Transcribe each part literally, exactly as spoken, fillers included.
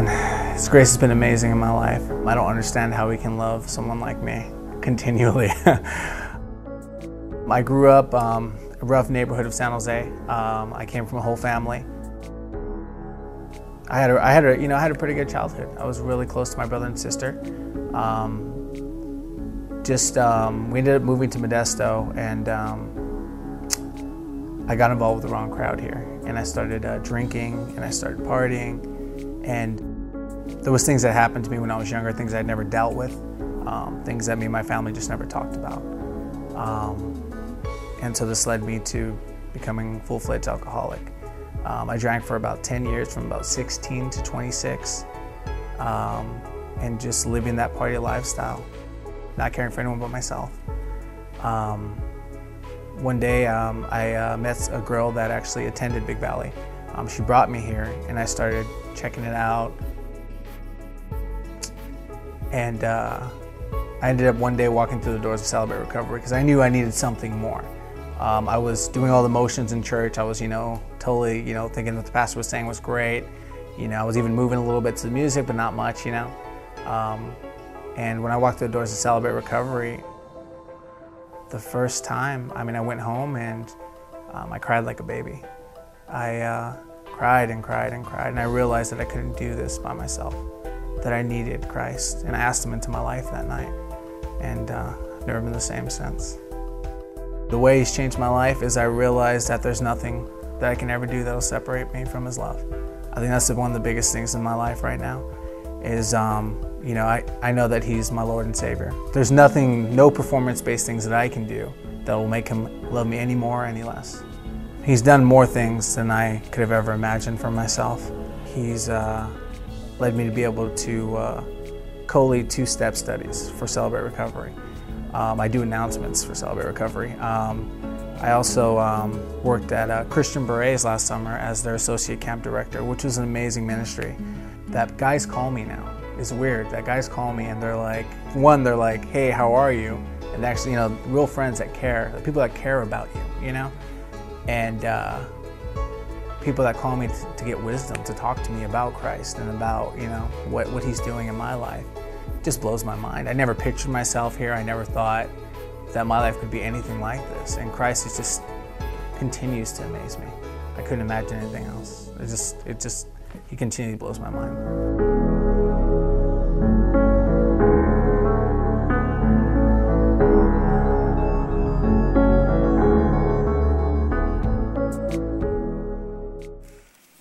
Man, His grace has been amazing in my life. I don't understand how He can love someone like me continually. I grew up um, in a rough neighborhood of San Jose. Um, I came from a whole family. I had, a, I had a, you know, I had a pretty good childhood. I was really close to my brother and sister. Um, just, um, we ended up moving to Modesto, and um, I got involved with the wrong crowd here, and I started uh, drinking, and I started partying. And there was things that happened to me when I was younger, things I'd never dealt with, um, things that me and my family just never talked about. Um, and so this led me to becoming a full-fledged alcoholic. Um, I drank for about ten years, from about sixteen to twenty-six, um, and just living that party lifestyle, not caring for anyone but myself. Um, one day um, I uh, met a girl that actually attended Big Valley. Um, she brought me here, and I started checking it out. And uh, I ended up one day walking through the doors of Celebrate Recovery because I knew I needed something more. Um, I was doing all the motions in church. I was, you know, totally, you know, thinking what the pastor was saying was great. You know, I was even moving a little bit to the music, but not much, you know. Um, and when I walked through the doors of Celebrate Recovery, the first time, I mean, I went home and um, I cried like a baby. I uh, cried and cried and cried, and I realized that I couldn't do this by myself, that I needed Christ, and I asked Him into my life that night, and uh, I've never been the same since. The way He's changed my life is I realized that there's nothing that I can ever do that'll separate me from His love. I think that's one of the biggest things in my life right now is, um, you know, I, I know that He's my Lord and Savior. There's nothing, no performance-based things that I can do that will make Him love me any more or any less. He's done more things than I could have ever imagined for myself. He's uh, led me to be able to uh, co-lead two-step studies for Celebrate Recovery. Um, I do announcements for Celebrate Recovery. Um, I also um, worked at uh, Christian Berets last summer as their associate camp director, which was an amazing ministry. That guys call me now. It's weird that guys call me and they're like, one, they're like, hey, how are you? And actually, you know, real friends that care, the people that care about you, you know? And uh, people that call me to, to get wisdom, to talk to me about Christ and about, you know, what, what He's doing in my life, it just blows my mind. I never pictured myself here. I never thought that my life could be anything like this. And Christ is just continues to amaze me. I couldn't imagine anything else. It just, it just, He continually blows my mind.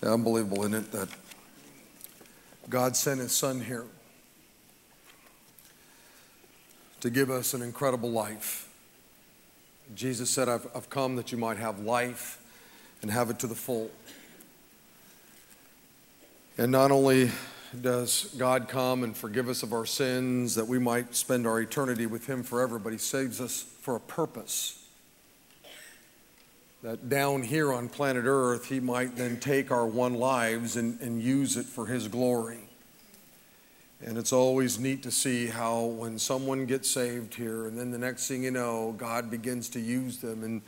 Unbelievable, isn't it, that God sent His Son here to give us an incredible life. Jesus said, I've, I've come that you might have life and have it to the full. And not only does God come and forgive us of our sins, that we might spend our eternity with Him forever, but He saves us for a purpose. That down here on planet Earth, He might then take our one lives and, and use it for His glory. And it's always neat to see how when someone gets saved here, and then the next thing you know, God begins to use them in,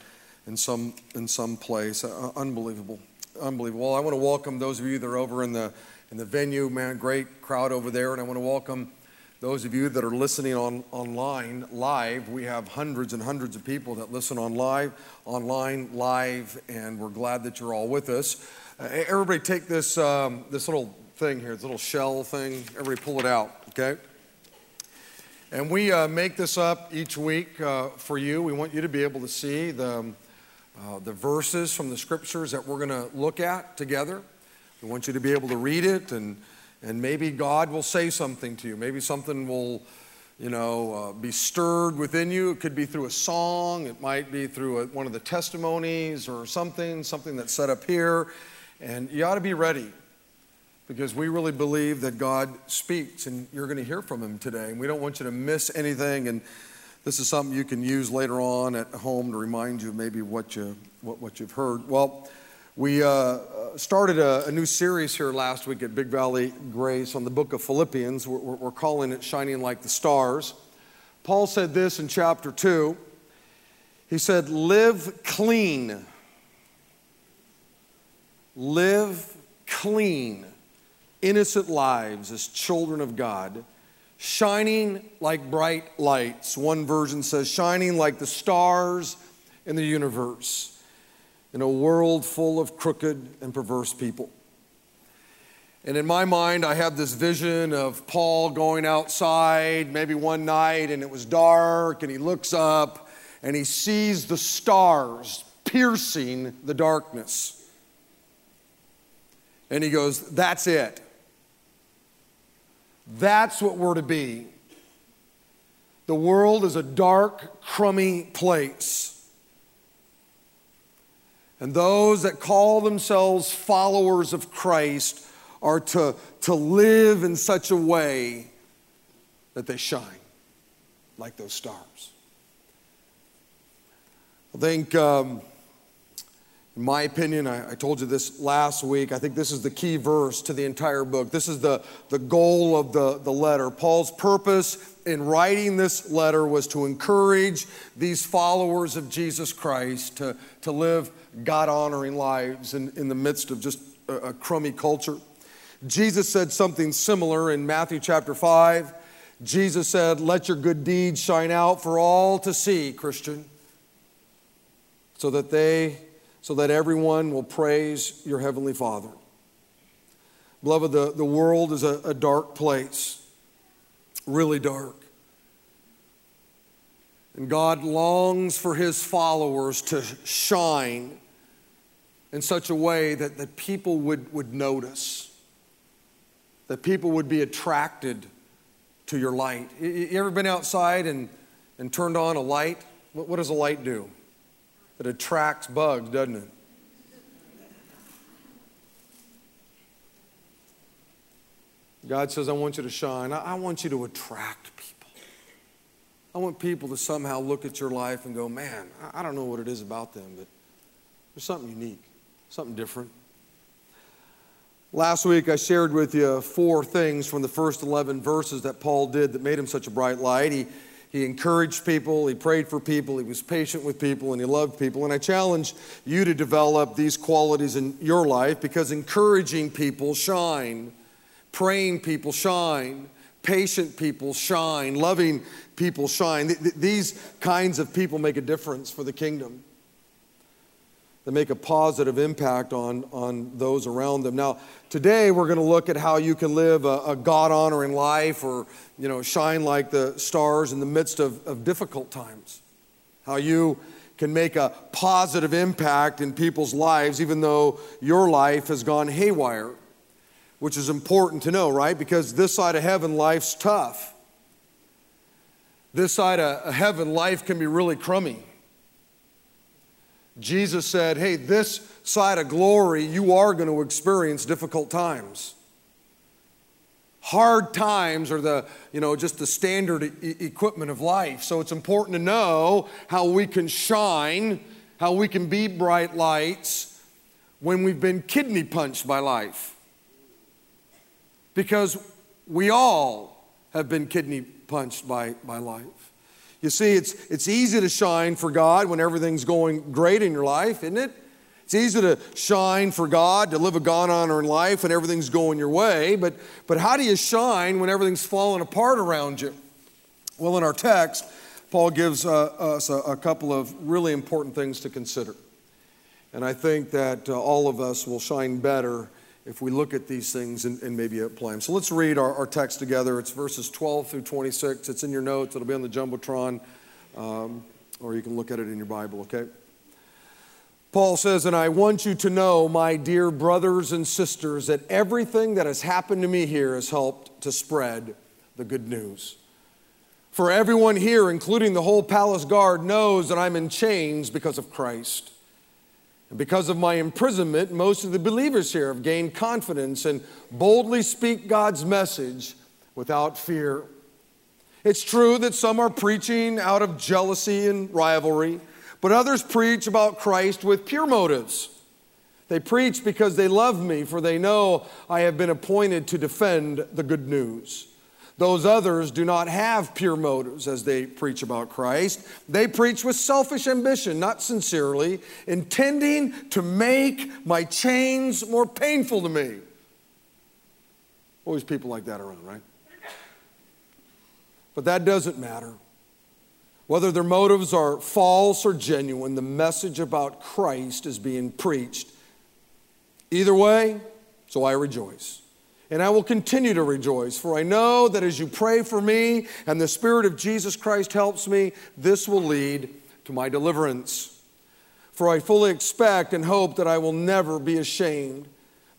in, some, in some place. Uh, unbelievable. Unbelievable. Well, I want to welcome those of you that are over in the, in the venue. Man, great crowd over there. And I want to welcome those of you that are listening on online, live. We have hundreds and hundreds of people that listen on live, online, live, and we're glad that you're all with us. Uh, everybody take this, um, this little thing here, this little shell thing. Everybody pull it out, okay? And we uh, make this up each week uh, for you. We want you to be able to see the, uh, the verses from the scriptures that we're going to look at together. We want you to be able to read it and And maybe God will say something to you. Maybe something will, you know, uh, be stirred within you. It could be through a song. It might be through a, one of the testimonies or something, something that's set up here. And you ought to be ready because we really believe that God speaks and you're going to hear from Him today. And we don't want you to miss anything. And this is something you can use later on at home to remind you maybe what, you, what, what you've heard. Well, we uh, started a, a new series here last week at Big Valley Grace on the book of Philippians. We're, we're calling it Shining Like the Stars. Paul said this in chapter two. He said, live clean. Live clean innocent lives as children of God, shining like bright lights. One version says, shining like the stars in the universe in a world full of crooked and perverse people. And in my mind, I have this vision of Paul going outside maybe one night, and it was dark, and he looks up and he sees the stars piercing the darkness. And he goes, that's it. That's what we're to be. The world is a dark, crummy place. And those that call themselves followers of Christ are to, to live in such a way that they shine like those stars. I think, um, in my opinion, I, I told you this last week, I think this is the key verse to the entire book. This is the, the goal of the, the letter. Paul's purpose in writing this letter was to encourage these followers of Jesus Christ to, to live God-honoring lives in, in the midst of just a, a crummy culture. Jesus said something similar in Matthew chapter five. Jesus said, let your good deeds shine out for all to see, Christian, so that they... so that everyone will praise your heavenly Father. Beloved, the, the world is a, a dark place, really dark. And God longs for his followers to shine in such a way that, that people would, would notice, that people would be attracted to your light. You, you ever been outside and, and turned on a light? What, what does a light do? It attracts bugs, doesn't it? God says, I want you to shine. I want you to attract people. I want people to somehow look at your life and go, man, I don't know what it is about them, but there's something unique, something different. Last week, I shared with you four things from the first eleven verses that Paul did that made him such a bright light. He He encouraged people, he prayed for people, he was patient with people, and he loved people. And I challenge you to develop these qualities in your life, because encouraging people shine, praying people shine, patient people shine, loving people shine. Th- th- these kinds of people make a difference for the kingdom. They make a positive impact on, on those around them. Now, today we're going to look at how you can live a, a God-honoring life, or, you know, shine like the stars in the midst of, of difficult times. How you can make a positive impact in people's lives, even though your life has gone haywire, which is important to know, right? Because this side of heaven, life's tough. This side of heaven, life can be really crummy. Jesus said, hey, this side of glory, you are going to experience difficult times. Hard times are the, you know, just the standard e- equipment of life. So it's important to know how we can shine, how we can be bright lights when we've been kidney punched by life. Because we all have been kidney punched by, by life. You see, it's it's easy to shine for God when everything's going great in your life, isn't it? It's easy to shine for God, to live a God-honoring life when everything's going your way. But, but how do you shine when everything's falling apart around you? Well, in our text, Paul gives uh, us a, a couple of really important things to consider. And I think that uh, all of us will shine better if we look at these things and, and maybe apply them. So let's read our, our text together. It's verses twelve through twenty-six. It's in your notes. It'll be on the Jumbotron, um, or you can look at it in your Bible, okay? Paul says, and I want you to know, my dear brothers and sisters, that everything that has happened to me here has helped to spread the good news. For everyone here, including the whole palace guard, knows that I'm in chains because of Christ. And because of my imprisonment, most of the believers here have gained confidence and boldly speak God's message without fear. It's true that some are preaching out of jealousy and rivalry, but others preach about Christ with pure motives. They preach because they love me, for they know I have been appointed to defend the good news. Those others do not have pure motives as they preach about Christ. They preach with selfish ambition, not sincerely, intending to make my chains more painful to me. Always people like that around, right? But that doesn't matter. Whether their motives are false or genuine, the message about Christ is being preached. Either way, so I rejoice. And I will continue to rejoice, for I know that as you pray for me and the Spirit of Jesus Christ helps me, this will lead to my deliverance. For I fully expect and hope that I will never be ashamed,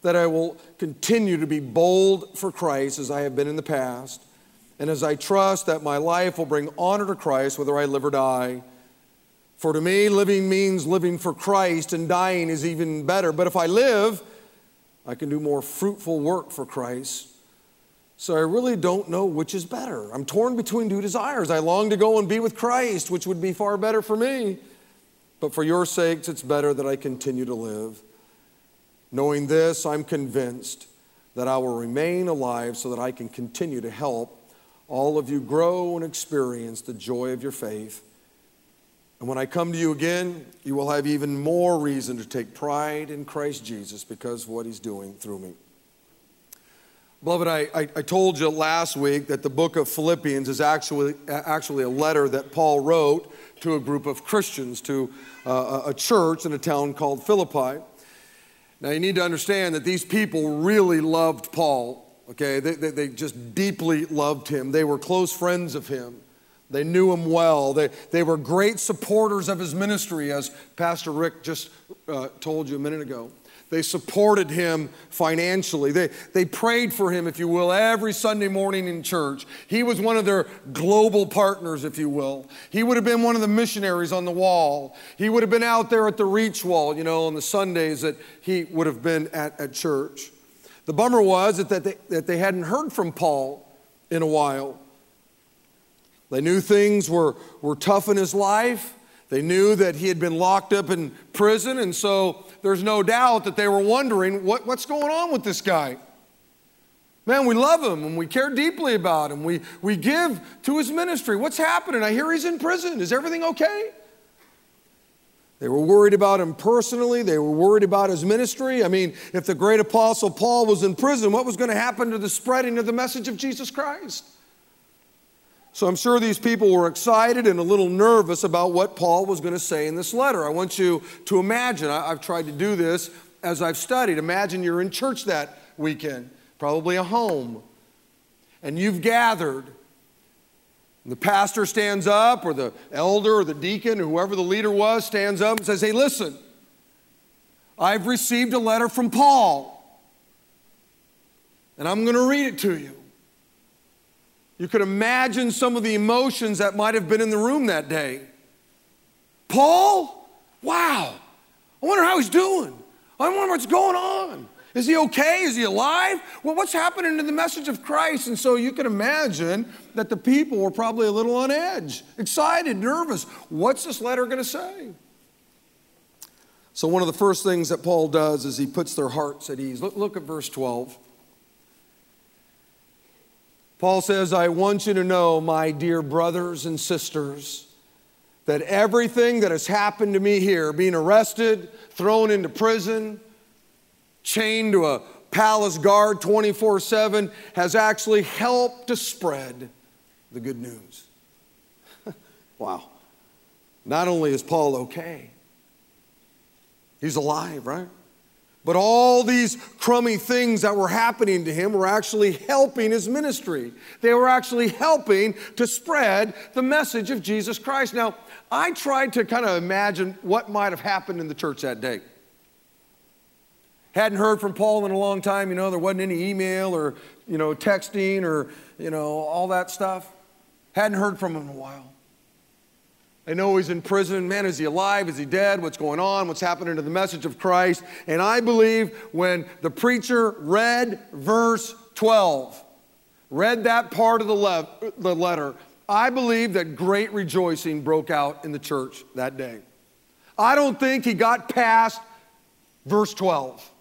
that I will continue to be bold for Christ as I have been in the past, and as I trust that my life will bring honor to Christ whether I live or die. For to me, living means living for Christ, and dying is even better. But if I live, I can do more fruitful work for Christ. So I really don't know which is better. I'm torn between two desires. I long to go and be with Christ, which would be far better for me. But for your sakes, it's better that I continue to live. Knowing this, I'm convinced that I will remain alive so that I can continue to help all of you grow and experience the joy of your faith. And when I come to you again, you will have even more reason to take pride in Christ Jesus because of what he's doing through me. Beloved, I, I, I told you last week that the book of Philippians is actually, actually a letter that Paul wrote to a group of Christians, to uh, a church in a town called Philippi. Now, you need to understand that these people really loved Paul, okay? They, they, they just deeply loved him. They were close friends of him. They knew him well. They, they were great supporters of his ministry, as Pastor Rick just uh, told you a minute ago. They supported him financially. They, they prayed for him, if you will, every Sunday morning in church. He was one of their global partners, if you will. He would have been one of the missionaries on the wall. He would have been out there at the reach wall, you know, on the Sundays that he would have been at, at church. The bummer was that they, that they hadn't heard from Paul in a while. They knew things were, were tough in his life. They knew that he had been locked up in prison, and so there's no doubt that they were wondering, what, what's going on with this guy? Man, we love him, and we care deeply about him. We, we give to his ministry. What's happening? I hear he's in prison. Is everything okay? They were worried about him personally. They were worried about his ministry. I mean, if the great apostle Paul was in prison, what was going to happen to the spreading of the message of Jesus Christ? So I'm sure these people were excited and a little nervous about what Paul was going to say in this letter. I want you to imagine, I've tried to do this as I've studied. Imagine you're in church that weekend, probably a home, and you've gathered. The pastor stands up, or the elder or the deacon or whoever the leader was stands up and says, hey, listen, I've received a letter from Paul, and I'm going to read it to you. You could imagine some of the emotions that might have been in the room that day. Paul? Wow. I wonder how he's doing. I wonder what's going on. Is he okay? Is he alive? Well, what's happening to the message of Christ? And so you can imagine that the people were probably a little on edge, excited, nervous. What's this letter going to say? So one of the first things that Paul does is he puts their hearts at ease. Look, look at verse twelve. Paul says, I want you to know, my dear brothers and sisters, that everything that has happened to me here, being arrested, thrown into prison, chained to a palace guard twenty-four seven, has actually helped to spread the good news. Wow. Not only is Paul okay, he's alive, right? But all these crummy things that were happening to him were actually helping his ministry. They were actually helping to spread the message of Jesus Christ. Now, I tried to kind of imagine what might have happened in the church that day. Hadn't heard from Paul in a long time. You know, there wasn't any email or, you know, texting or, you know, all that stuff. Hadn't heard from him in a while. I know he's in prison. Man, is he alive? Is he dead? What's going on? What's happening to the message of Christ? And I believe when the preacher read verse twelve, read that part of the, le- the letter, I believe that great rejoicing broke out in the church that day. I don't think he got past verse twelve.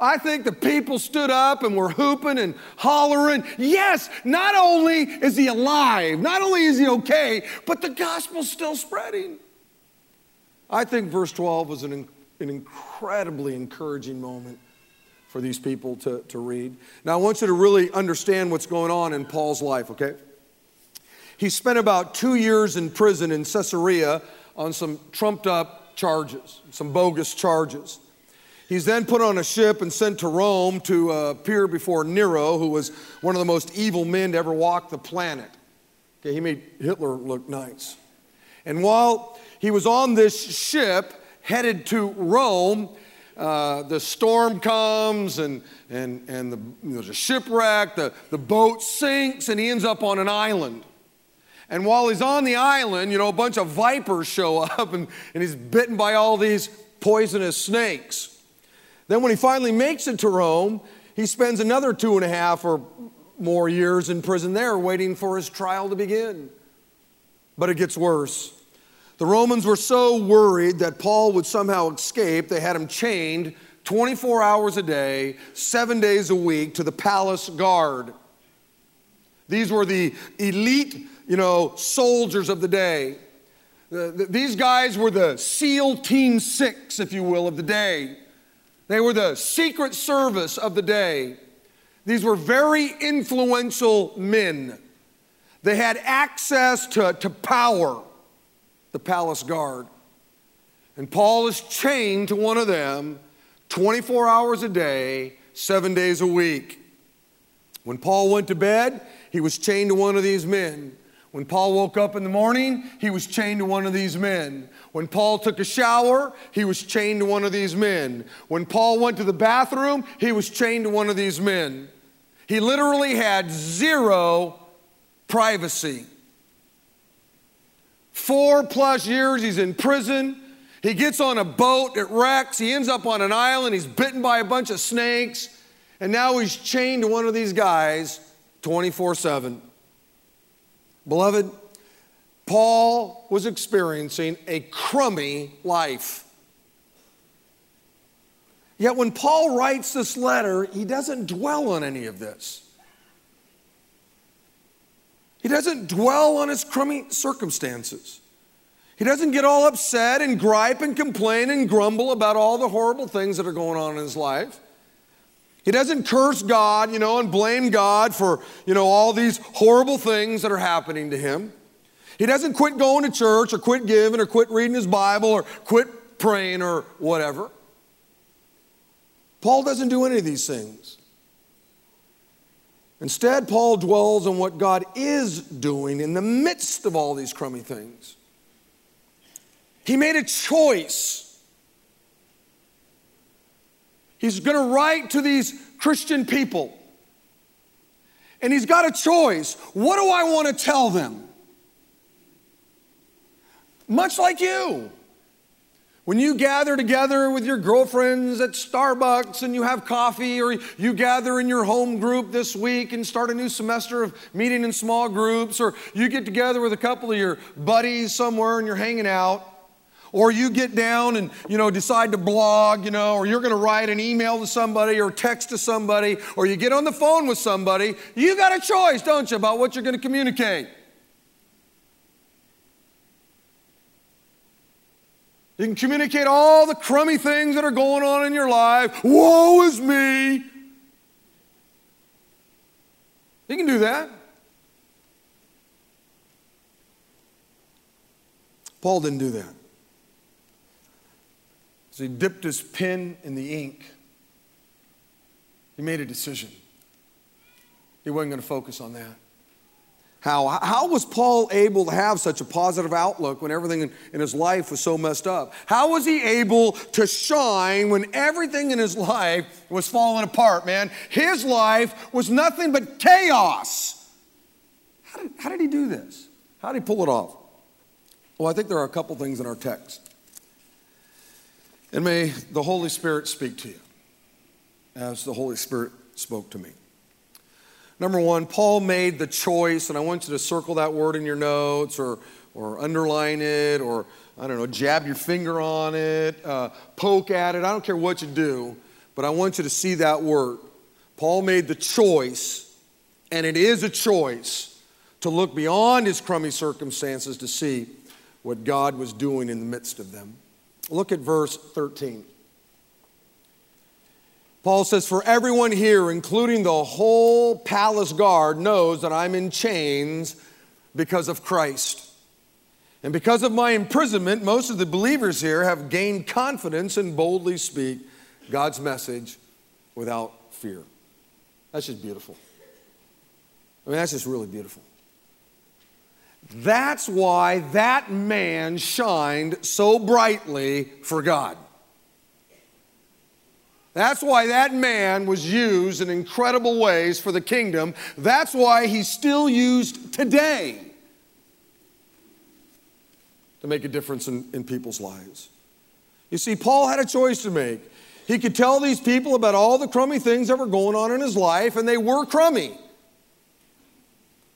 I think the people stood up and were hooping and hollering. Yes, not only is he alive, not only is he okay, but the gospel's still spreading. I think verse twelve was an, an incredibly encouraging moment for these people to, to read. Now, I want you to really understand what's going on in Paul's life, okay? He spent about two years in prison in Caesarea on some trumped-up charges, some bogus charges. He's then put on a ship and sent to Rome to uh, appear before Nero, who was one of the most evil men to ever walk the planet. Okay, he made Hitler look nice. And while he was on this ship headed to Rome, uh, the storm comes and, and, and the, there's a shipwreck, the, the boat sinks, and he ends up on an island. And while he's on the island, you know, a bunch of vipers show up, and, and he's bitten by all these poisonous snakes. Then when he finally makes it to Rome, he spends another two and a half or more years in prison there waiting for his trial to begin. But it gets worse. The Romans were so worried that Paul would somehow escape, they had him chained twenty-four hours a day, seven days a week to the palace guard. These were the elite, you know, soldiers of the day. These guys were the SEAL Team Six, if you will, of the day. They were the Secret Service of the day. These were very influential men. They had access to, to power, the palace guard. And Paul is chained to one of them twenty-four hours a day, seven days a week. When Paul went to bed, he was chained to one of these men. When Paul woke up in the morning, he was chained to one of these men. When Paul took a shower, he was chained to one of these men. When Paul went to the bathroom, he was chained to one of these men. He literally had zero privacy. Four plus years he's in prison. He gets on a boat, it wrecks. He ends up on an island. He's bitten by a bunch of snakes. And now he's chained to one of these guys twenty-four seven. Beloved, Paul was experiencing a crummy life. Yet when Paul writes this letter, he doesn't dwell on any of this. He doesn't dwell on his crummy circumstances. He doesn't get all upset and gripe and complain and grumble about all the horrible things that are going on in his life. He doesn't curse God, you know, and blame God for, you know, all these horrible things that are happening to him. He doesn't quit going to church or quit giving or quit reading his Bible or quit praying or whatever. Paul doesn't do any of these things. Instead, Paul dwells on what God is doing in the midst of all these crummy things. He made a choice. He's going to write to these Christian people. And he's got a choice. What do I want to tell them? Much like you. When you gather together with your girlfriends at Starbucks and you have coffee, or you gather in your home group this week and start a new semester of meeting in small groups, or you get together with a couple of your buddies somewhere and you're hanging out. Or you get down and, you know, decide to blog, you know, or you're going to write an email to somebody or text to somebody, or you get on the phone with somebody. You got a choice, don't you, about what you're going to communicate? You can communicate all the crummy things that are going on in your life. Woe is me. You can do that. Paul didn't do that. So he dipped his pen in the ink. He made a decision. He wasn't going to focus on that. How? How was Paul able to have such a positive outlook when everything in, in his life was so messed up? How was he able to shine when everything in his life was falling apart, man? His life was nothing but chaos. How did, how did he do this? How did he pull it off? Well, I think there are a couple things in our text. And may the Holy Spirit speak to you as the Holy Spirit spoke to me. Number one, Paul made the choice, and I want you to circle that word in your notes or, or underline it or, I don't know, jab your finger on it, uh, poke at it. I don't care what you do, but I want you to see that word. Paul made the choice, and it is a choice, to look beyond his crummy circumstances to see what God was doing in the midst of them. Look at verse thirteen. Paul says, for everyone here, including the whole palace guard, knows that I'm in chains because of Christ. And because of my imprisonment, most of the believers here have gained confidence and boldly speak God's message without fear. That's just beautiful. I mean, that's just really beautiful. That's why that man shined so brightly for God. That's why that man was used in incredible ways for the kingdom. That's why he's still used today to make a difference in, in people's lives. You see, Paul had a choice to make. He could tell these people about all the crummy things that were going on in his life, and they were crummy.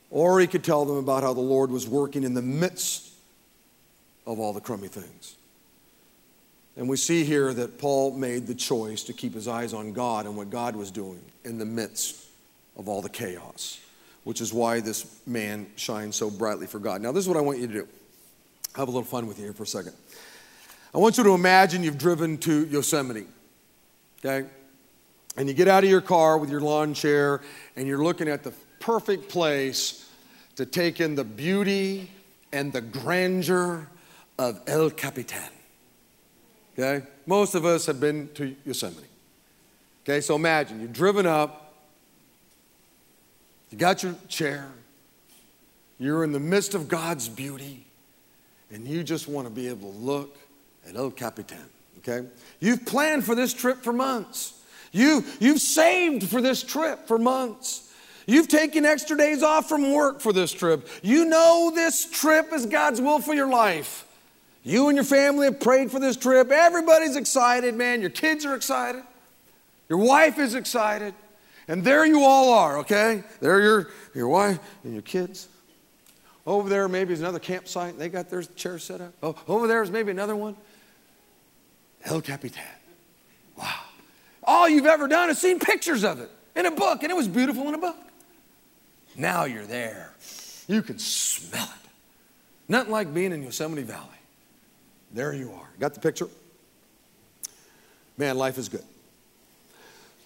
Or he could tell them about how the Lord was working in the midst of all the crummy things. And we see here that Paul made the choice to keep his eyes on God and what God was doing in the midst of all the chaos, which is why this man shines so brightly for God. Now, this is what I want you to do. Have a little fun with you here for a second. I want you to imagine you've driven to Yosemite, okay? And you get out of your car with your lawn chair, and you're looking at the perfect place to take in the beauty and the grandeur of El Capitan. Okay? Most of us have been to Yosemite. Okay, so imagine you've driven up, you got your chair, you're in the midst of God's beauty, and you just want to be able to look at El Capitan. Okay? You've planned for this trip for months. You, you've saved for this trip for months. You've taken extra days off from work for this trip. You know this trip is God's will for your life. You and your family have prayed for this trip. Everybody's excited, man. Your kids are excited. Your wife is excited. And there you all are, okay? There your, your wife and your kids. Over there maybe is another campsite. They got their chairs set up. Oh, over there is maybe another one. El Capitan. Wow. All you've ever done is seen pictures of it in a book, and it was beautiful in a book. Now you're there. You can smell it. Nothing like being in Yosemite Valley. There you are. Got the picture? Man, life is good.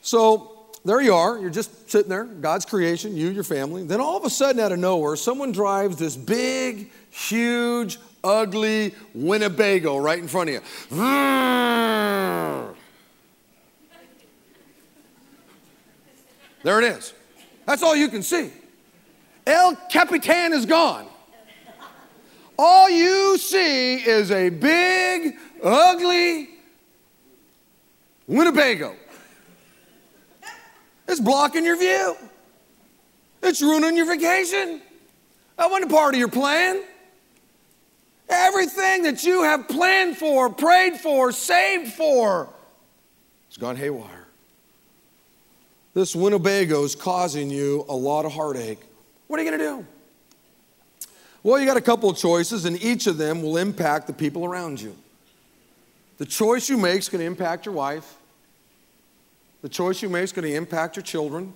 So there you are. You're just sitting there, God's creation, you, your family. Then all of a sudden, out of nowhere, someone drives this big, huge, ugly Winnebago right in front of you. There it is. That's all you can see. El Capitan is gone. All you see is a big, ugly Winnebago. It's blocking your view. It's ruining your vacation. That wasn't a part of your plan. Everything that you have planned for, prayed for, saved for, it's gone haywire. This Winnebago is causing you a lot of heartache. What are you going to do? Well, you got a couple of choices, and each of them will impact the people around you. The choice you make is going to impact your wife. The choice you make is going to impact your children.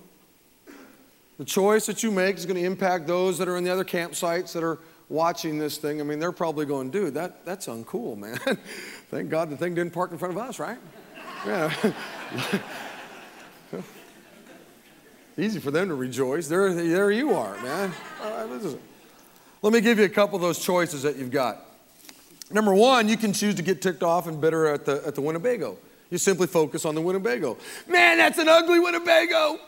The choice that you make is going to impact those that are in the other campsites that are watching this thing. I mean, they're probably going, dude, that, that's uncool, man. Thank God the thing didn't park in front of us, right? Yeah. Easy for them to rejoice. There, there you are, man. All right, this is Let me give you a couple of those choices that you've got. Number one, you can choose to get ticked off and bitter at the, at the Winnebago. You simply focus on the Winnebago. Man, that's an ugly Winnebago.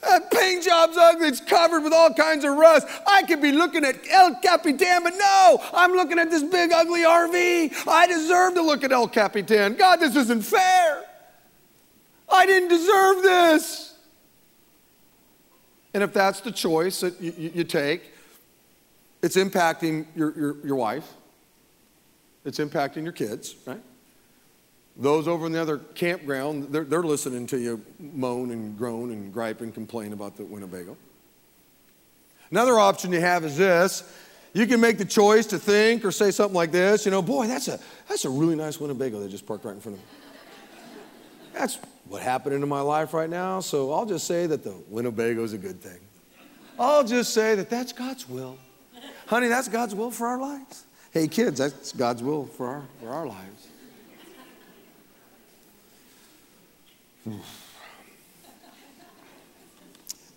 That paint job's ugly. It's covered with all kinds of rust. I could be looking at El Capitan, but no, I'm looking at this big, ugly R V. I deserve to look at El Capitan. God, this isn't fair. I didn't deserve this. And if that's the choice that you, you, you take, it's impacting your, your, your wife. It's impacting your kids, right? Those over in the other campground, they're, they're listening to you moan and groan and gripe and complain about the Winnebago. Another option you have is this. You can make the choice to think or say something like this. You know, boy, that's a, that's a really nice Winnebago that just parked right in front of me. That's what happened in my life right now, so I'll just say that the Winnebago is a good thing. I'll just say that that's God's will. Honey, that's God's will for our lives. Hey, kids, that's God's will for our, for our lives.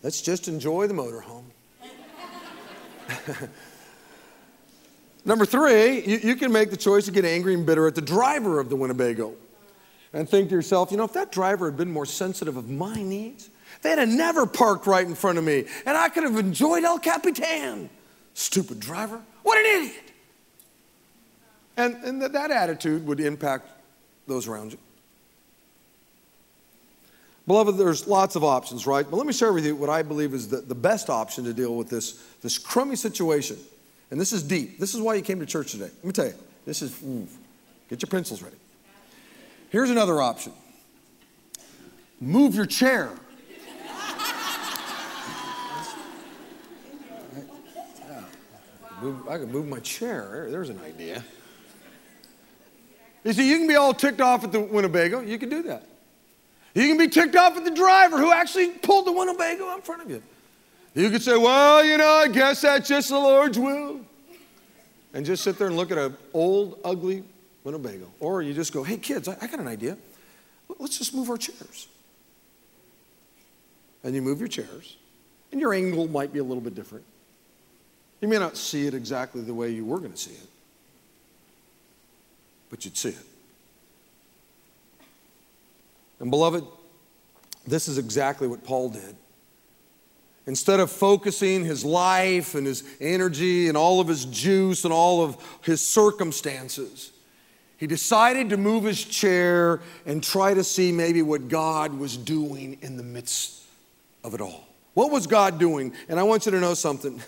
Let's just enjoy the motorhome. Number three, you, you can make the choice to get angry and bitter at the driver of the Winnebago and think to yourself, you know, if that driver had been more sensitive of my needs, they'd have never parked right in front of me, and I could have enjoyed El Capitan. Stupid driver. What an idiot. And, and th- that attitude would impact those around you. Beloved, there's lots of options, right? But let me share with you what I believe is the, the best option to deal with this, this crummy situation. And this is deep. This is why you came to church today. Let me tell you, this is, ooh, get your pencils ready. Here's another option. Move your chair. Move, I could move my chair. There, there's an idea. You see, you can be all ticked off at the Winnebago. You can do that. You can be ticked off at the driver who actually pulled the Winnebago in front of you. You could say, well, you know, I guess that's just the Lord's will. And just sit there and look at an old, ugly Winnebago. Or you just go, hey, kids, I, I got an idea. Let's just move our chairs. And you move your chairs. And your angle might be a little bit different. You may not see it exactly the way you were going to see it, but you'd see it. And beloved, this is exactly what Paul did. Instead of focusing his life and his energy and all of his juice and all of his circumstances, he decided to move his chair and try to see maybe what God was doing in the midst of it all. What was God doing? And I want you to know something.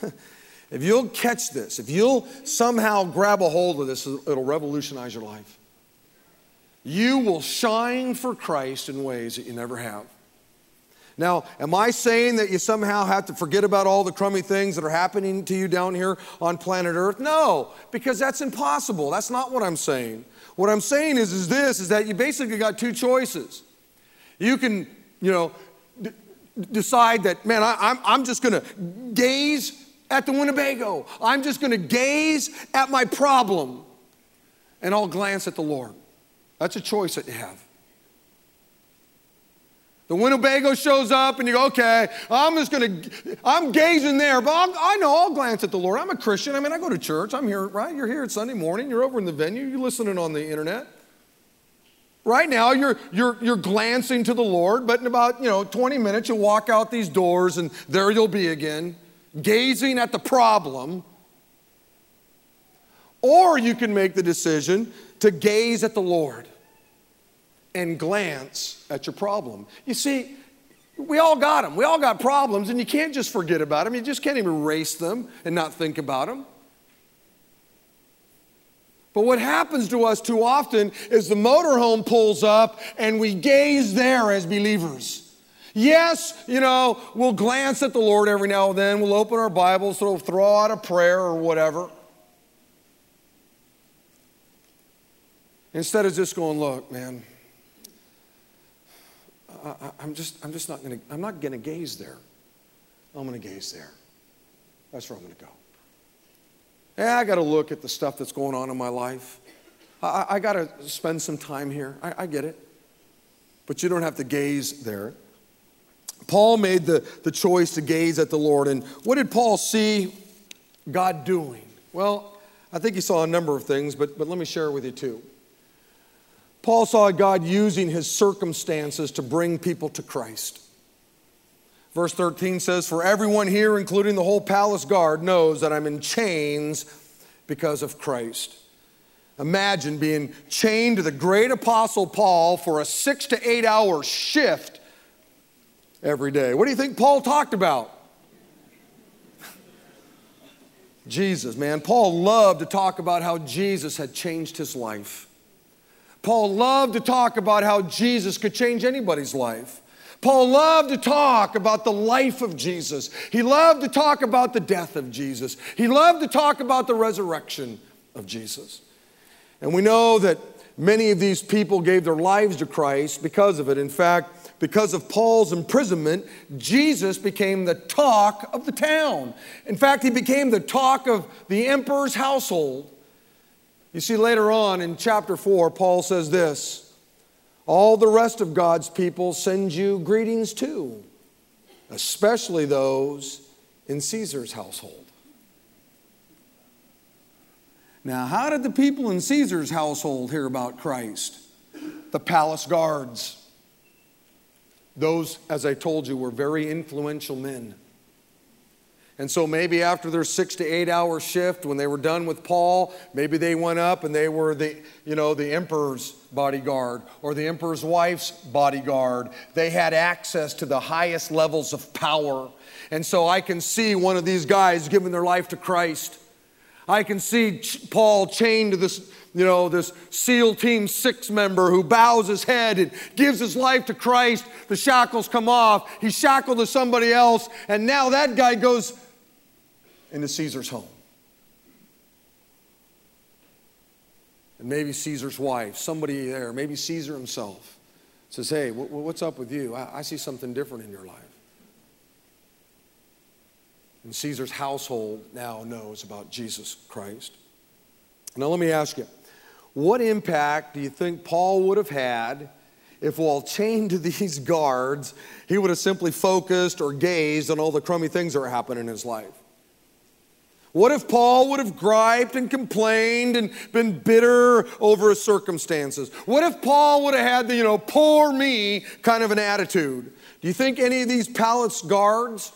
If you'll catch this, if you'll somehow grab a hold of this, it'll revolutionize your life. You will shine for Christ in ways that you never have. Now, am I saying that you somehow have to forget about all the crummy things that are happening to you down here on planet Earth? No, because that's impossible. That's not what I'm saying. What I'm saying is, is this, is that you basically got two choices. You can, you know, d- decide that, man, I, I'm, I'm just going to gaze at the Winnebago. I'm just going to gaze at my problem and I'll glance at the Lord. That's a choice that you have. The Winnebago shows up and you go, okay, I'm just going to, I'm gazing there, but I'm, I know I'll glance at the Lord. I'm a Christian. I mean, I go to church. I'm here, right? You're here at Sunday morning. You're over in the venue. You're listening on the internet. Right now, you're, you're, you're glancing to the Lord, but in about, you know, twenty minutes, you'll walk out these doors and there you'll be again, gazing at the problem. Or you can make the decision to gaze at the Lord and glance at your problem. You see, we all got them. We all got problems, and you can't just forget about them. You just can't even erase them and not think about them. But what happens to us too often is the motorhome pulls up, and we gaze there as believers. Yes, you know, we'll glance at the Lord every now and then. We'll open our Bibles, so we'll throw out a prayer or whatever. Instead of just going, look, man, I, I, I'm just, I'm just not gonna, I'm not gonna gaze there. I'm gonna gaze there. That's where I'm gonna go. Yeah, I gotta look at the stuff that's going on in my life. I, I, I gotta spend some time here. I, I get it, but you don't have to gaze there. Paul made the, the choice to gaze at the Lord. And what did Paul see God doing? Well, I think he saw a number of things, but, but let me share with you two. Paul saw God using his circumstances to bring people to Christ. Verse thirteen says, "For everyone here, including the whole palace guard, knows that I'm in chains because of Christ." Imagine being chained to the great apostle Paul for a six to eight hour shift every day. What do you think Paul talked about? Jesus, man. Paul loved to talk about how Jesus had changed his life. Paul loved to talk about how Jesus could change anybody's life. Paul loved to talk about the life of Jesus. He loved to talk about the death of Jesus. He loved to talk about the resurrection of Jesus. And we know that many of these people gave their lives to Christ because of it. In fact, because of Paul's imprisonment, Jesus became the talk of the town. In fact, he became the talk of the emperor's household. You see, later on in chapter four, Paul says this, All the rest of God's people send you greetings too, especially those in Caesar's household. Now, how did the people in Caesar's household hear about Christ? The palace guards. Those, as I told you, were very influential men. And so maybe after their six to eight hour shift, when they were done with Paul, maybe they went up and they were the, you know, the emperor's bodyguard or the emperor's wife's bodyguard. They had access to the highest levels of power. And so I can see one of these guys giving their life to Christ. I can see Paul chained to this, you know, this SEAL Team Six member who bows his head and gives his life to Christ. The shackles come off. He's shackled to somebody else. And now that guy goes into Caesar's home. And maybe Caesar's wife, somebody there, maybe Caesar himself says, hey, what's up with you? I see something different in your life. And Caesar's household now knows about Jesus Christ. Now let me ask you, what impact do you think Paul would have had if while chained to these guards, he would have simply focused or gazed on all the crummy things that were happening in his life? What if Paul would have griped and complained and been bitter over his circumstances? What if Paul would have had the, you know, poor me kind of an attitude? Do you think any of these palace guards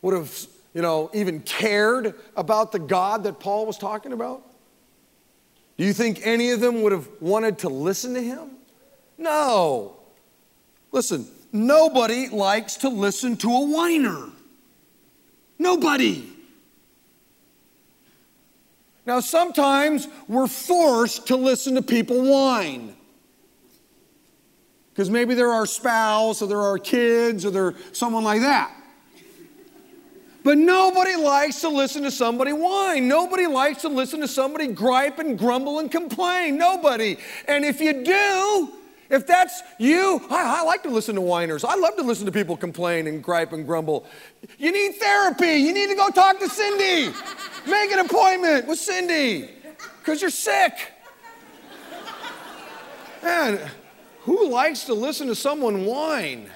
would have, you know, even cared about the God that Paul was talking about? Do you think any of them would have wanted to listen to him? No. Listen, nobody likes to listen to a whiner. Nobody. Now, sometimes we're forced to listen to people whine. Because maybe they're our spouse, or they're our kids, or they're someone like that. But nobody likes to listen to somebody whine. Nobody likes to listen to somebody gripe and grumble and complain. Nobody. And if you do, if that's you, I, I like to listen to whiners. I love to listen to people complain and gripe and grumble. You need therapy. You need to go talk to Cindy. Make an appointment with Cindy because you're sick. Man, who likes to listen to someone whine?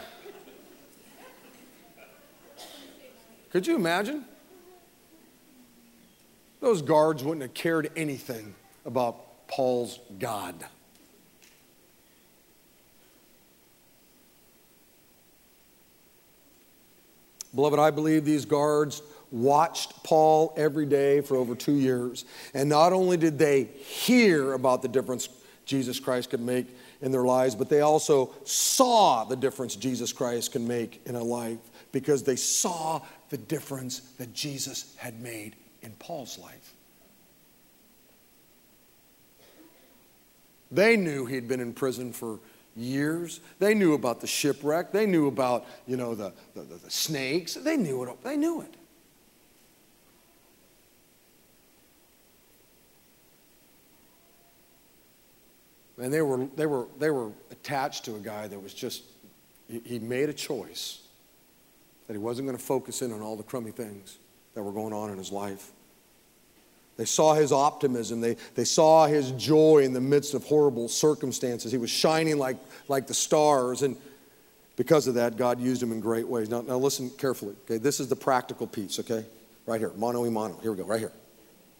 Could you imagine? Those guards wouldn't have cared anything about Paul's God. Beloved, I believe these guards watched Paul every day for over two years. And not only did they hear about the difference Jesus Christ could make in their lives, but they also saw the difference Jesus Christ can make in a life because they saw the difference that Jesus had made in Paul's life. They knew he'd been in prison for years. They knew about the shipwreck. They knew about, you know, the, the, the snakes. They knew it. They knew it. And they were they were they were attached to a guy that was just, he made a choice that he wasn't going to focus in on all the crummy things that were going on in his life. They saw his optimism. They, they saw his joy in the midst of horrible circumstances. He was shining like, like the stars. And because of that, God used him in great ways. Now, now listen carefully. Okay, this is the practical piece, okay? Right here, mano y mano. Here we go, right here.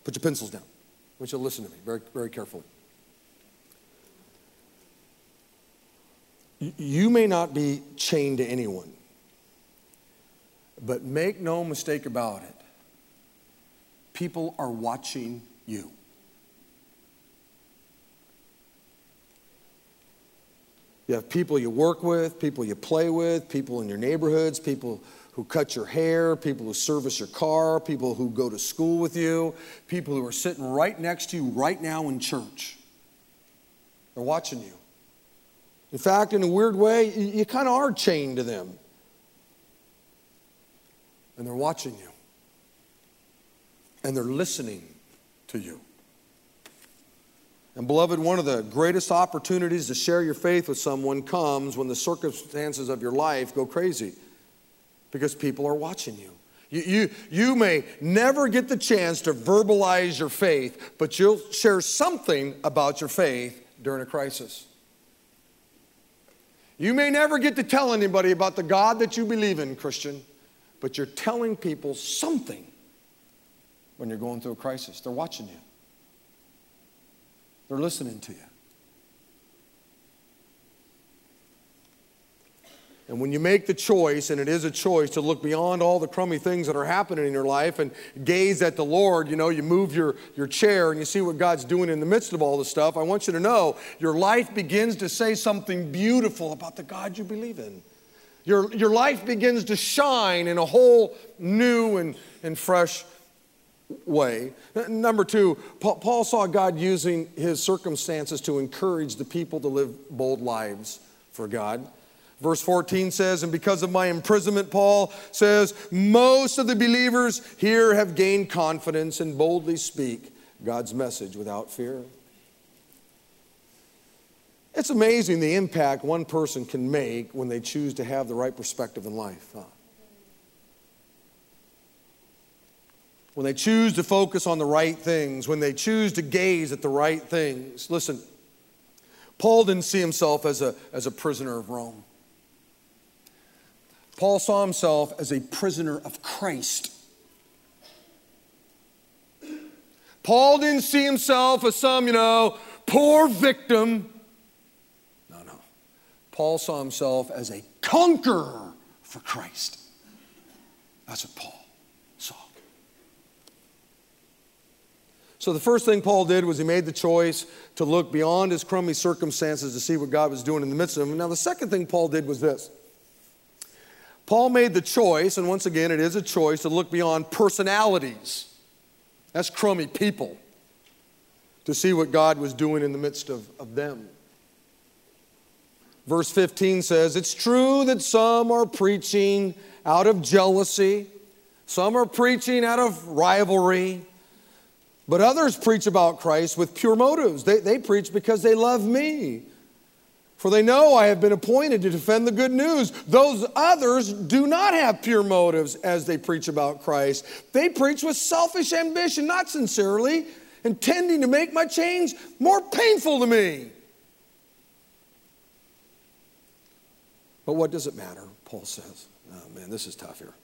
Put your pencils down. I want you to listen to me very, very carefully. You may not be chained to anyone. But make no mistake about it, people are watching you. You have people you work with, people you play with, people in your neighborhoods, people who cut your hair, people who service your car, people who go to school with you, people who are sitting right next to you right now in church. They're watching you. In fact, in a weird way, you kind of are chained to them. And they're watching you. And they're listening to you. And beloved, one of the greatest opportunities to share your faith with someone comes when the circumstances of your life go crazy. Because people are watching you. You, you, you may never get the chance to verbalize your faith, but you'll share something about your faith during a crisis. You may never get to tell anybody about the God that you believe in, Christian, but you're telling people something when you're going through a crisis. They're watching you. They're listening to you. And when you make the choice, and it is a choice, to look beyond all the crummy things that are happening in your life and gaze at the Lord, you know, you move your, your chair and you see what God's doing in the midst of all this stuff. I want you to know your life begins to say something beautiful about the God you believe in. Your, your life begins to shine in a whole new and, and fresh way. Number two, Paul saw God using his circumstances to encourage the people to live bold lives for God. Verse fourteen says, and because of my imprisonment, Paul says, most of the believers here have gained confidence and boldly speak God's message without fear. It's amazing the impact one person can make when they choose to have the right perspective in life. Huh? When they choose to focus on the right things, when they choose to gaze at the right things. Listen, Paul didn't see himself as a, as a prisoner of Rome. Paul saw himself as a prisoner of Christ. Paul didn't see himself as some, you know, poor victim. No, no. Paul saw himself as a conqueror for Christ. That's what Paul saw. So the first thing Paul did was he made the choice to look beyond his crummy circumstances to see what God was doing in the midst of them. Now, the second thing Paul did was this. Paul made the choice, and once again, it is a choice, to look beyond personalities. That's crummy people. To see what God was doing in the midst of, of them. Verse fifteen says, it's true that some are preaching out of jealousy. Some are preaching out of rivalry. But others preach about Christ with pure motives. They, they preach because they love me. For they know I have been appointed to defend the good news. Those others do not have pure motives as they preach about Christ. They preach with selfish ambition, not sincerely, intending to make my chains more painful to me. But what does it matter, Paul says. Oh, man, this is tough here.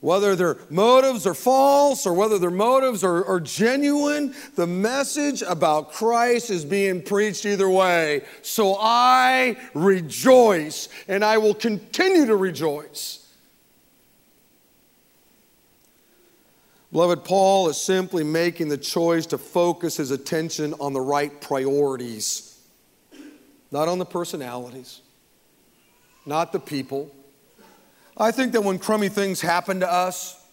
Whether their motives are false or whether their motives are, are genuine, the message about Christ is being preached either way. So I rejoice, and I will continue to rejoice. Beloved, Paul is simply making the choice to focus his attention on the right priorities, not on the personalities, not the people. I think that when crummy things happen to us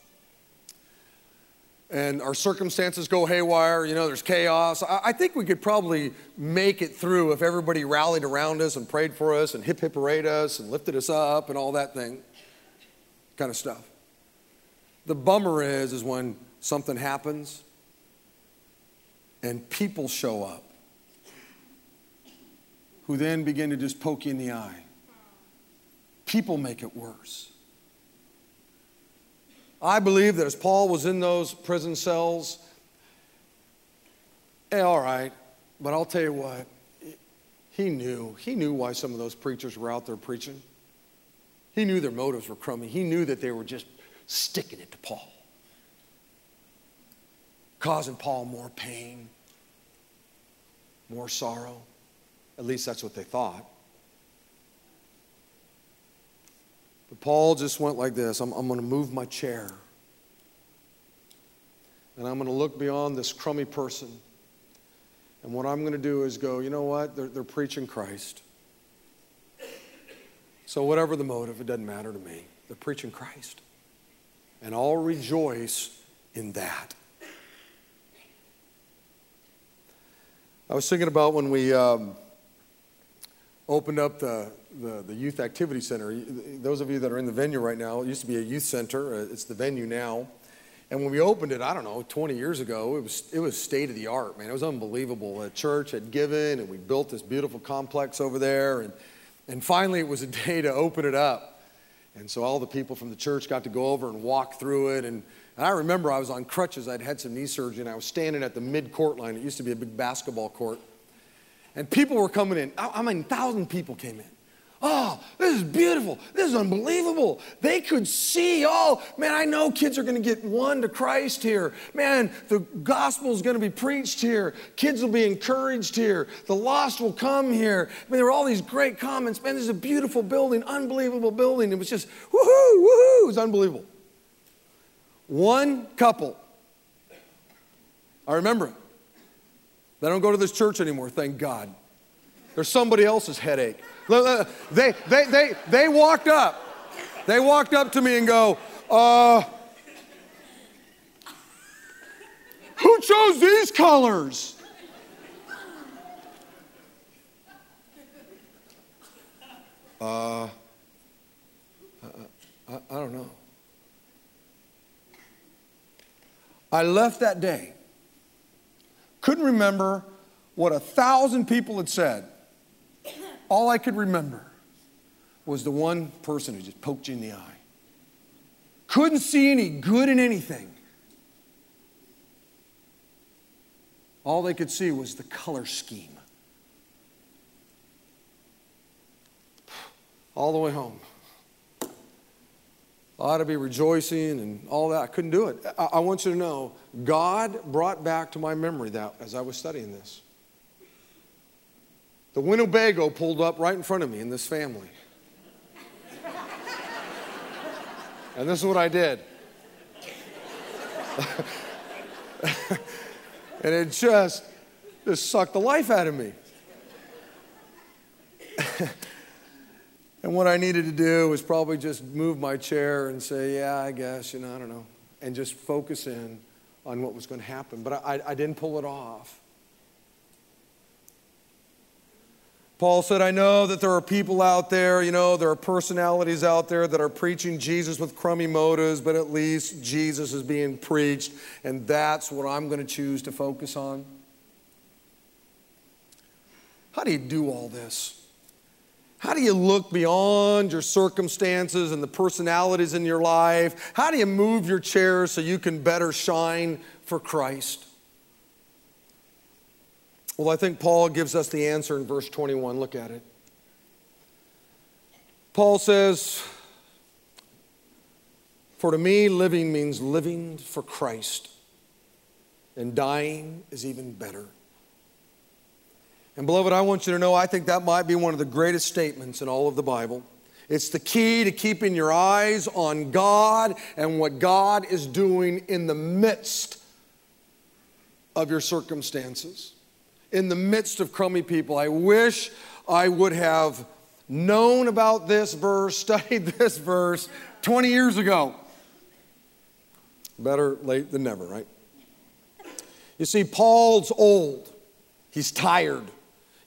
and our circumstances go haywire, you know, there's chaos, I think we could probably make it through if everybody rallied around us and prayed for us and hip hip hooray us and lifted us up and all that thing, kind of stuff. The bummer is, is when something happens and people show up who then begin to just poke you in the eye. People make it worse. I believe that as Paul was in those prison cells, hey, all right, but I'll tell you what, he knew. He knew why some of those preachers were out there preaching. He knew their motives were crummy. He knew that they were just sticking it to Paul, causing Paul more pain, more sorrow. At least that's what they thought. But Paul just went like this. I'm, I'm going to move my chair. And I'm going to look beyond this crummy person. And what I'm going to do is go, you know what? They're, they're preaching Christ. So whatever the motive, it doesn't matter to me. They're preaching Christ. And I'll rejoice in that. I was thinking about when we um, opened up the... The, the Youth Activity Center. Those of you that are in the venue right now, it used to be a youth center. It's the venue now. And when we opened it, I don't know, twenty years ago, it was it was state of the art, man. It was unbelievable. The church had given, and we built this beautiful complex over there. And, and finally, it was a day to open it up. And so all the people from the church got to go over and walk through it. And, and I remember I was on crutches. I'd had some knee surgery, and I was standing at the mid-court line. It used to be a big basketball court. And people were coming in. I, I mean, a thousand people came in. oh, this is beautiful. This is unbelievable. They could see, oh, man, I know kids are going to get won to Christ here. Man, the gospel is going to be preached here. Kids will be encouraged here. The lost will come here. I mean, there were all these great comments. Man, this is a beautiful building, unbelievable building. It was just, woohoo, woohoo. It was unbelievable. One couple. I remember it. They don't go to this church anymore, thank God. They're somebody else's headache. They, they, they, they walked up. They walked up to me and go, uh, who chose these colors? Uh, I, I, I don't know. I left that day. Couldn't remember what a thousand people had said. All I could remember was the one person who just poked you in the eye. Couldn't see any good in anything. All they could see was the color scheme. All the way home. I ought to be rejoicing and all that. I couldn't do it. I, I want you to know, God brought back to my memory that as I was studying this. The Winnebago pulled up right in front of me in this family. And this is what I did. And it just, just sucked the life out of me. And what I needed to do was probably just move my chair and say, yeah, I guess, you know, I don't know, and just focus in on what was going to happen. But I, I didn't pull it off. Paul said, I know that there are people out there, you know, there are personalities out there that are preaching Jesus with crummy motives, but at least Jesus is being preached, and that's what I'm going to choose to focus on. How do you do all this? How do you look beyond your circumstances and the personalities in your life? How do you move your chair so you can better shine for Christ? Well, I think Paul gives us the answer in verse twenty-one. Look at it. Paul says, for to me, living means living for Christ, and dying is even better. And beloved, I want you to know, I think that might be one of the greatest statements in all of the Bible. It's the key to keeping your eyes on God and what God is doing in the midst of your circumstances, in the midst of crummy people. I wish I would have known about this verse, studied this verse twenty years ago. Better late than never, right? You see, Paul's old. He's tired.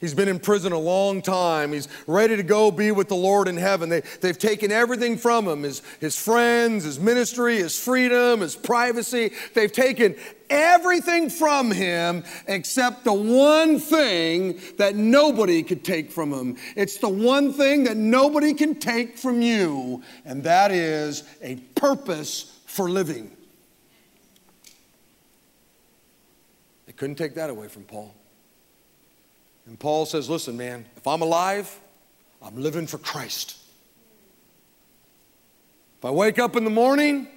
He's been in prison a long time. He's ready to go be with the Lord in heaven. They, they've taken everything from him, his, his friends, his ministry, his freedom, his privacy. They've taken everything from him except the one thing that nobody could take from him. It's the one thing that nobody can take from you, and that is a purpose for living. They couldn't take that away from Paul. And Paul says, listen, man, if I'm alive, I'm living for Christ. If I wake up in the morning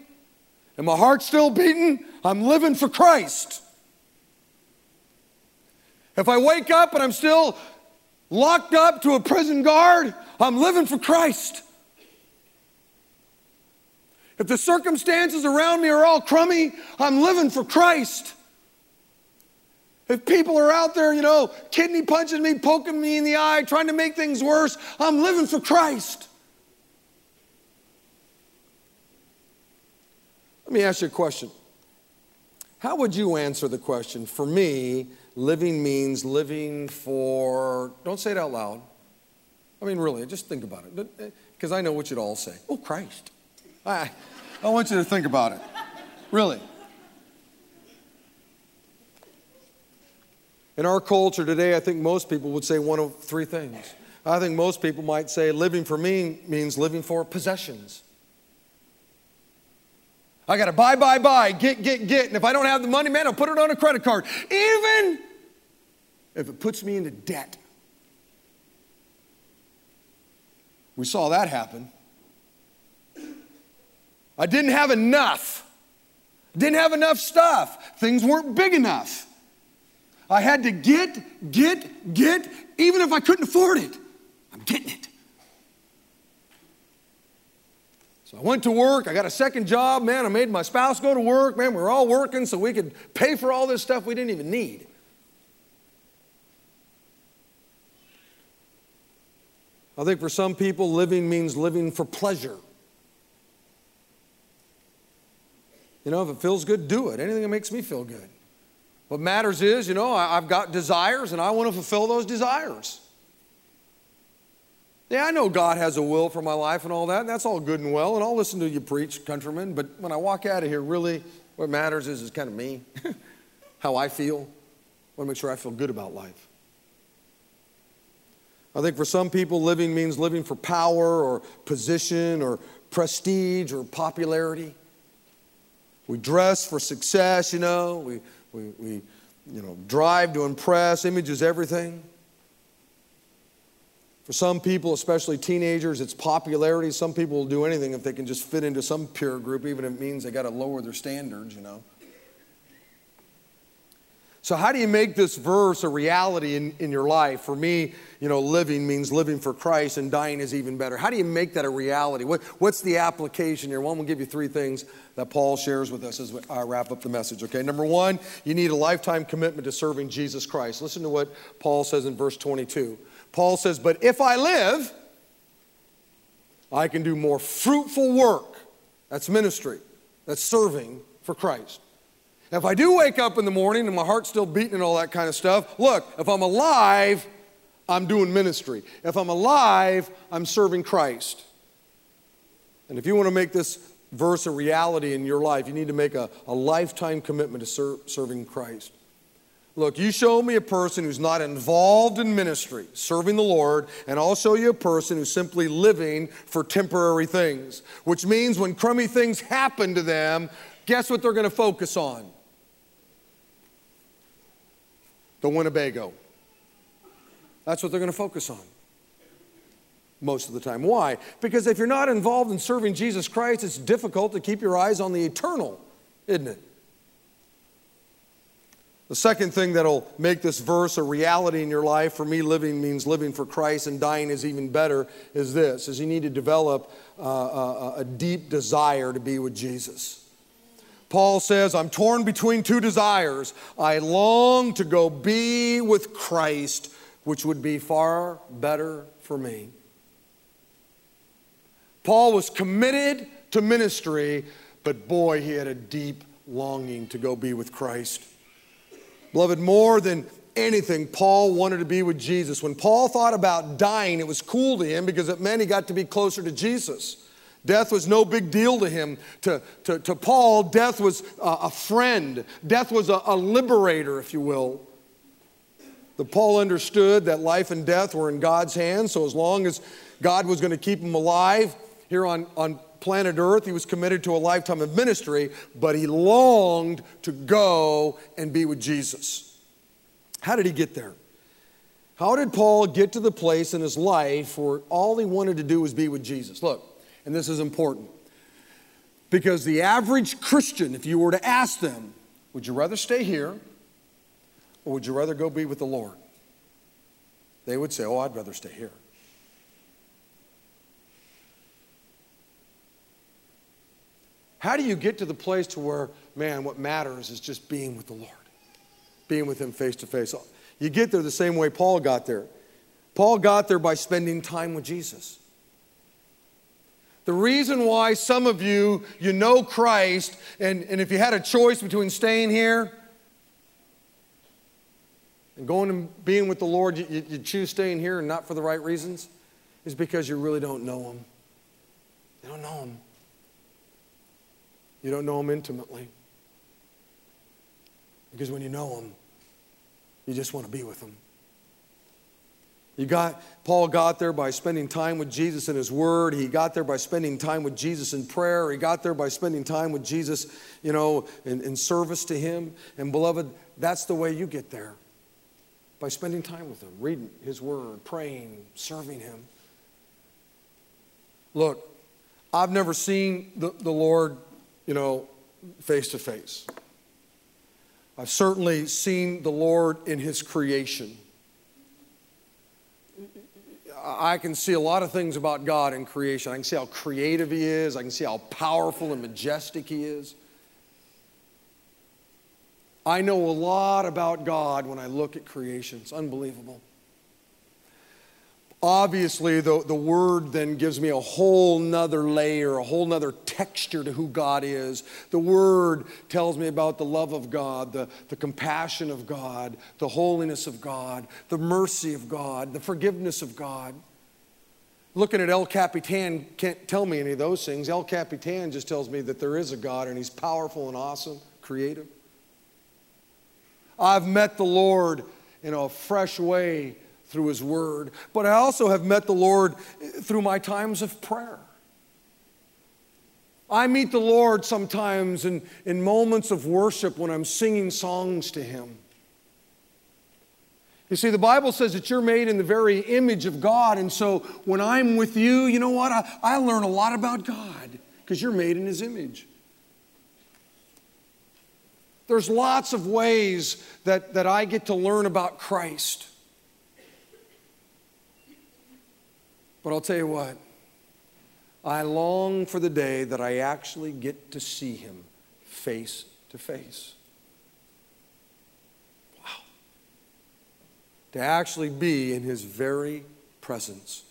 and my heart's still beating, I'm living for Christ. If I wake up and I'm still locked up to a prison guard, I'm living for Christ. If the circumstances around me are all crummy, I'm living for Christ. If people are out there, you know, kidney punching me, poking me in the eye, trying to make things worse, I'm living for Christ. Let me ask you a question. How would you answer the question, for me, living means living for, don't say it out loud. I mean, really, just think about it. Because I know what you'd all say. Oh, Christ. I, I want you to think about it. Really. In our culture today, I think most people would say one of three things. I think most people might say living for me means living for possessions. I got to buy, buy, buy, get, get, get. And if I don't have the money, man, I'll put it on a credit card. Even if it puts me into debt. We saw that happen. I didn't have enough. Didn't have enough stuff. Things weren't big enough. I had to get, get, get, even if I couldn't afford it. I'm getting it. So I went to work. I got a second job. Man, I made my spouse go to work. Man, we were all working so we could pay for all this stuff we didn't even need. I think for some people, living means living for pleasure. You know, if it feels good, do it. Anything that makes me feel good. What matters is, you know, I've got desires and I want to fulfill those desires. Yeah, I know God has a will for my life and all that, and that's all good and well, and I'll listen to you preach, countrymen, but when I walk out of here, really what matters is, is kind of me, how I feel. I want to make sure I feel good about life. I think for some people, living means living for power or position or prestige or popularity. We dress for success, you know. We, we, we you know, drive to impress. Image is everything. For some people, especially teenagers, it's popularity. Some people will do anything if they can just fit into some peer group, even if it means they got to lower their standards, you know. So how do you make this verse a reality in, in your life? For me, you know, living means living for Christ, and dying is even better. How do you make that a reality? What, what's the application here? One, we'll give you three things that Paul shares with us as I wrap up the message, okay? Number one, you need a lifetime commitment to serving Jesus Christ. Listen to what Paul says in verse twenty-two. Paul says, but if I live, I can do more fruitful work. That's ministry. That's serving for Christ. Now, if I do wake up in the morning and my heart's still beating and all that kind of stuff, look, if I'm alive, I'm doing ministry. If I'm alive, I'm serving Christ. And if you want to make this verse a reality in your life, you need to make a, a lifetime commitment to ser- serving Christ. Look, you show me a person who's not involved in ministry, serving the Lord, and I'll show you a person who's simply living for temporary things, which means when crummy things happen to them, guess what they're going to focus on? The Winnebago. That's what they're going to focus on most of the time. Why? Because if you're not involved in serving Jesus Christ, it's difficult to keep your eyes on the eternal, isn't it? The second thing that'll make this verse a reality in your life, for me, living means living for Christ and dying is even better, is this, is you need to develop uh, a, a deep desire to be with Jesus. Paul says, I'm torn between two desires. I long to go be with Christ, which would be far better for me. Paul was committed to ministry, but boy, he had a deep longing to go be with Christ. Beloved, more than anything, Paul wanted to be with Jesus. When Paul thought about dying, it was cool to him because it meant he got to be closer to Jesus. Death was no big deal to him. To, to, to Paul, death was a, a friend. Death was a, a liberator, if you will. But Paul understood that life and death were in God's hands, so as long as God was going to keep him alive here on, on planet Earth, he was committed to a lifetime of ministry, but he longed to go and be with Jesus. How did he get there? How did Paul get to the place in his life where all he wanted to do was be with Jesus? Look, and this is important, because the average Christian, if you were to ask them, would you rather stay here or would you rather go be with the Lord? They would say, oh, I'd rather stay here. How do you get to the place to where, man, what matters is just being with the Lord, being with him face to face? You get there the same way Paul got there. Paul got there by spending time with Jesus. The reason why some of you, you know Christ, and, and if you had a choice between staying here and going and being with the Lord, you, you choose staying here and not for the right reasons, is because you really don't know him. You don't know him. You don't know him intimately. Because when you know him, you just want to be with him. You got, Paul got there by spending time with Jesus in his word. He got there by spending time with Jesus in prayer. He got there by spending time with Jesus, you know, in, in service to him. And beloved, that's the way you get there. By spending time with him, reading his word, praying, serving him. Look, I've never seen the, the Lord, you know, face to face. I've certainly seen the Lord in his creation. I can see a lot of things about God in creation. I can see how creative he is. I can see how powerful and majestic he is. I know a lot about God when I look at creation. It's unbelievable. Obviously, the, the Word then gives me a whole nother layer, a whole nother texture to who God is. The Word tells me about the love of God, the, the compassion of God, the holiness of God, the mercy of God, the forgiveness of God. Looking at El Capitan can't tell me any of those things. El Capitan just tells me that there is a God and he's powerful and awesome, creative. I've met the Lord in a fresh way through his word, but I also have met the Lord through my times of prayer. I meet the Lord sometimes in, in moments of worship when I'm singing songs to him. You see, the Bible says that you're made in the very image of God, and so when I'm with you, you know what? I, I learn a lot about God because you're made in his image. There's lots of ways that, that I get to learn about Christ. But I'll tell you what, I long for the day that I actually get to see him face to face. Wow. To actually be in his very presence.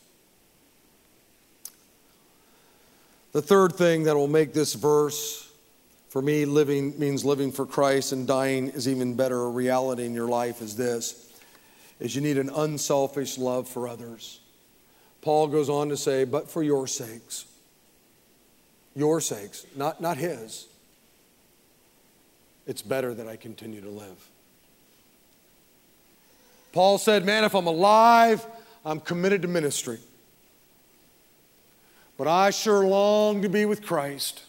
The third thing that will make this verse, for me, living means living for Christ and dying is even better a reality in your life is this, is you need an unselfish love for others. Paul goes on to say, but for your sakes, your sakes, not, not his, it's better that I continue to live. Paul said, man, if I'm alive, I'm committed to ministry. But I sure long to be with Christ.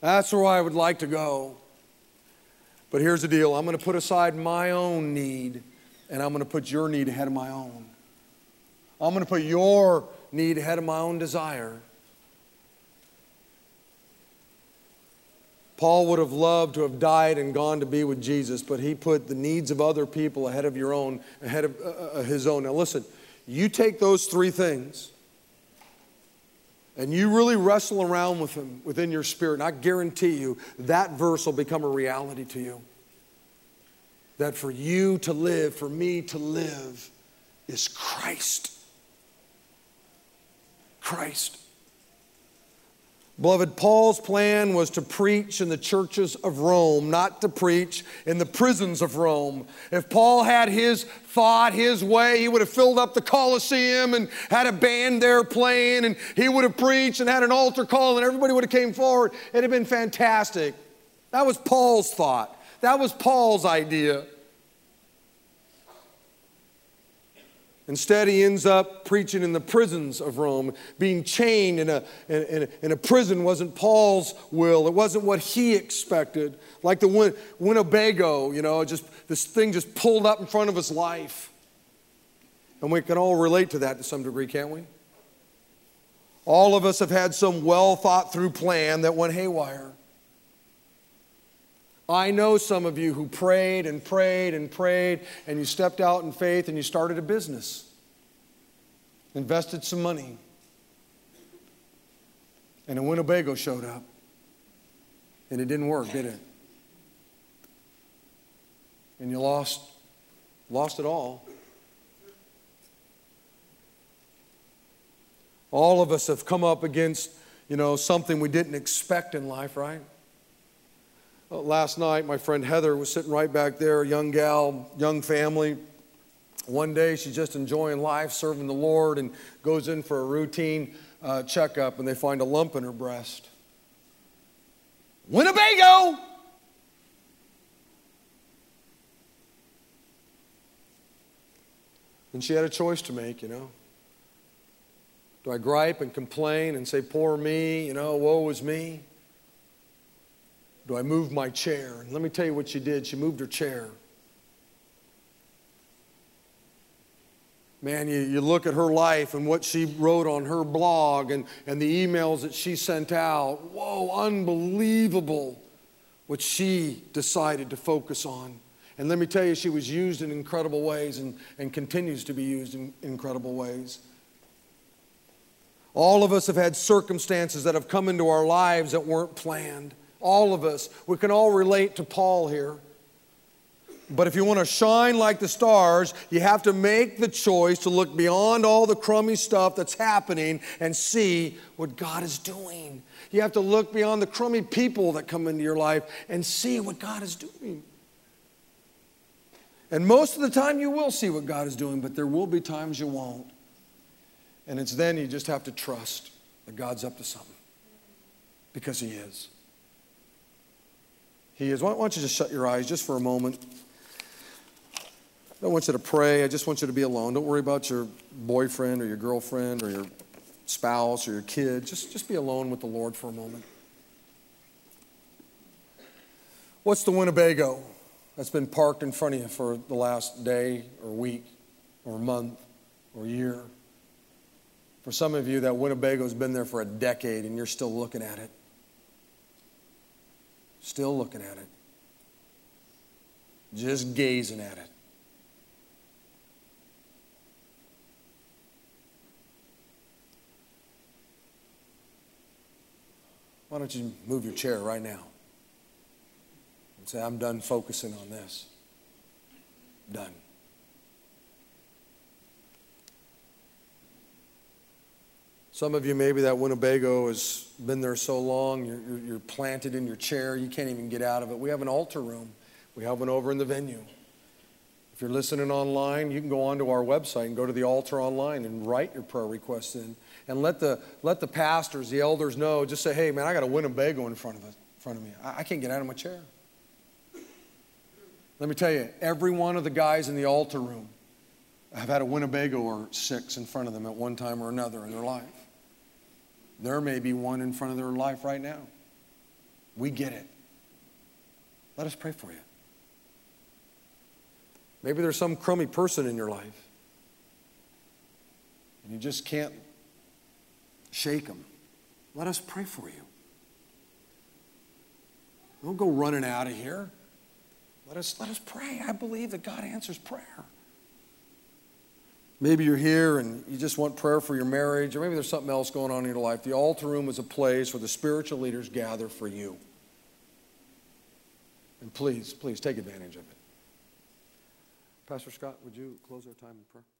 That's where I would like to go. But here's the deal. I'm going to put aside my own need, and I'm going to put your need ahead of my own. I'm going to put your need ahead of my own desire. Paul would have loved to have died and gone to be with Jesus, but he put the needs of other people ahead of your own, ahead of uh, his own. Now listen, you take those three things, and you really wrestle around with them within your spirit, and I guarantee you that verse will become a reality to you. That for you to live, for me to live, is Christ. Christ. Beloved, Paul's plan was to preach in the churches of Rome, not to preach in the prisons of Rome. If Paul had his thought, his way, he would have filled up the Colosseum and had a band there playing, and he would have preached and had an altar call, and everybody would have came forward. It would have been fantastic. That was Paul's thought. That was Paul's idea. Instead, he ends up preaching in the prisons of Rome. Being chained in a, in a, in a prison wasn't Paul's will. It wasn't what he expected. Like the Win, Winnebago, you know, just this thing just pulled up in front of his life. And we can all relate to that to some degree, can't we? All of us have had some well-thought-through plan that went haywire. I know some of you who prayed and prayed and prayed, and you stepped out in faith and you started a business, invested some money, and a Winnebago showed up, and it didn't work, did it? And you lost, lost it all. All of us have come up against, you know, something we didn't expect in life, right? Last night, my friend Heather was sitting right back there, young gal, young family. One day, she's just enjoying life, serving the Lord, and goes in for a routine uh, checkup, and they find a lump in her breast. Winnebago! And she had a choice to make, you know. Do I gripe and complain and say, poor me, you know, woe is me? Do I move my chair? And let me tell you what she did. She moved her chair. Man, you, you look at her life and what she wrote on her blog and, and the emails that she sent out. Whoa, unbelievable what she decided to focus on. And let me tell you, she was used in incredible ways and, and continues to be used in incredible ways. All of us have had circumstances that have come into our lives that weren't planned. All of us. We can all relate to Paul here. But if you want to shine like the stars, you have to make the choice to look beyond all the crummy stuff that's happening and see what God is doing. You have to look beyond the crummy people that come into your life and see what God is doing. And most of the time you will see what God is doing, but there will be times you won't. And it's then you just have to trust that God's up to something, because He is. He is. Why don't you just shut your eyes just for a moment? I don't want you to pray. I just want you to be alone. Don't worry about your boyfriend or your girlfriend or your spouse or your kid. Just, just be alone with the Lord for a moment. What's the Winnebago that's been parked in front of you for the last day or week or month or year? For some of you, that Winnebago's been there for a decade and you're still looking at it. Still looking at it. Just gazing at it. Why don't you move your chair right now and say, I'm done focusing on this. Done. Some of you, maybe that Winnebago has been there so long, you're, you're planted in your chair, you can't even get out of it. We have an altar room. We have one over in the venue. If you're listening online, you can go onto our website and go to the altar online and write your prayer request in. And let the, let the pastors, the elders know, just say, hey, man, I got a Winnebago in front of, in front of me. I, I can't get out of my chair. Let me tell you, every one of the guys in the altar room have had a Winnebago or six in front of them at one time or another in their life. There may be one in front of their life right now. We get it. Let us pray for you. Maybe there's some crummy person in your life, and you just can't shake them. Let us pray for you. Don't go running out of here. Let us, let us pray. I believe that God answers prayer. Maybe you're here and you just want prayer for your marriage, or maybe there's something else going on in your life. The altar room is a place where the spiritual leaders gather for you. And please, please take advantage of it. Pastor Scott, would you close our time in prayer?